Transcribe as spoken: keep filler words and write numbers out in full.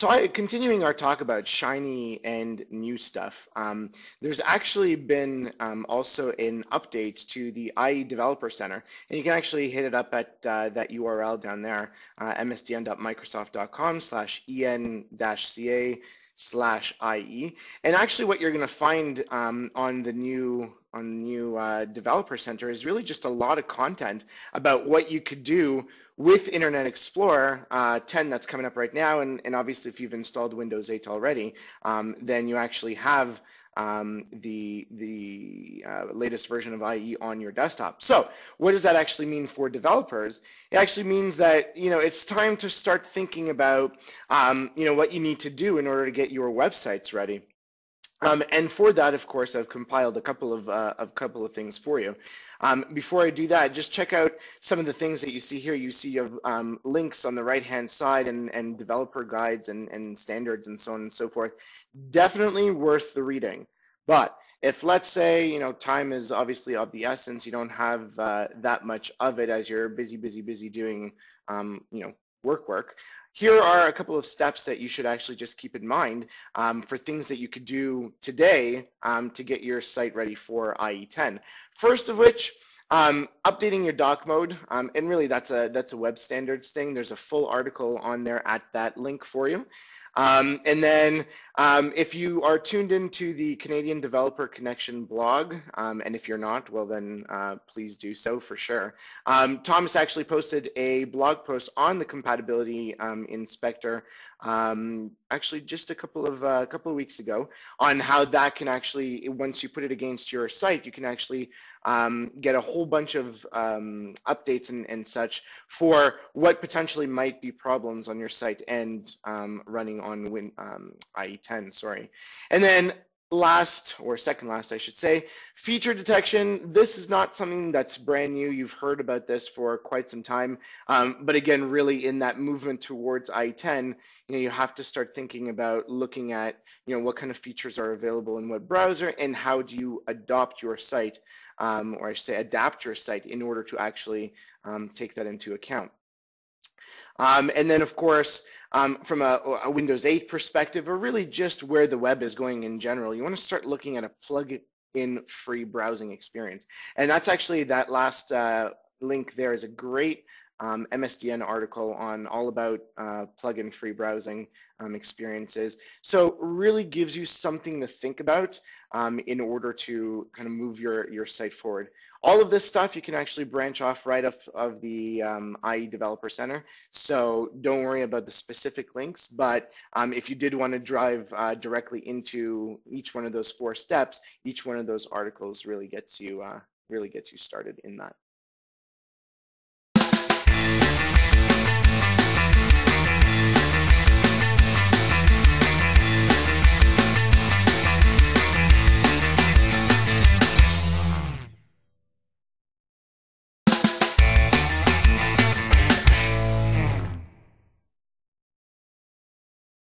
So continuing our talk about shiny and new stuff, um, there's actually been um, also an update to the I E Developer Center, and you can actually hit it up at uh, that U R L down there, uh, m s d n dot microsoft dot com slash e n dash c a slash i e. And actually what you're going to find um, on the new on the new uh, Developer Center is really just a lot of content about what you could do with Internet Explorer uh, ten that's coming up right now. And, and obviously if you've installed Windows eight already, um, then you actually have um, the, the uh, latest version of I E on your desktop. So what does that actually mean for developers? It actually means that, you know, it's time to start thinking about, um, you know, what you need to do in order to get your websites ready. Um, and for that, of course, I've compiled a couple of uh, a couple of things for you. Um, before I do that, just check out some of the things that you see here. You see you have um, links on the right-hand side and, and developer guides and, and standards and so on and so forth. Definitely worth the reading. But if, let's say, you know, time is obviously of the essence, you don't have uh, that much of it as you're busy, busy, busy doing, um, you know, work, work. Here are a couple of steps that you should actually just keep in mind um, for things that you could do today um, to get your site ready for I E ten. First of which, um, updating your doc mode, um, and really that's a that's a web standards thing. There's a full article on there at that link for you. Um, and then um, if you are tuned into the Canadian Developer Connection blog, um, and if you're not, well then uh, please do so for sure. Um, Thomas actually posted a blog post on the compatibility um, inspector um, actually just a couple of uh, couple of weeks ago on how that can actually, once you put it against your site, you can actually um, get a whole bunch of um, updates and, and such for what potentially might be problems on your site and um, running on Win, um, I E ten, sorry. And then last, or second last, I should say, feature detection. This is not something that's brand new. You've heard about this for quite some time. Um, but again, really in that movement towards I E ten, you know, you have to start thinking about looking at, you know, what kind of features are available in what browser and how do you adopt your site, um, or I should say adapt your site in order to actually um, take that into account. Um, and then, of course, um, from a, a Windows eight perspective, or really just where the web is going in general, you want to start looking at a plug-in free browsing experience. And that's actually, that last uh, link there is a great um, M S D N article on all about uh, plug-in free browsing um, experiences. So really gives you something to think about um, in order to kind of move your, your site forward. All of this stuff you can actually branch off right off of the um, I E Developer Center, so don't worry about the specific links, but um, if you did want to drive uh, directly into each one of those four steps, each one of those articles really gets you, uh, really gets you started in that.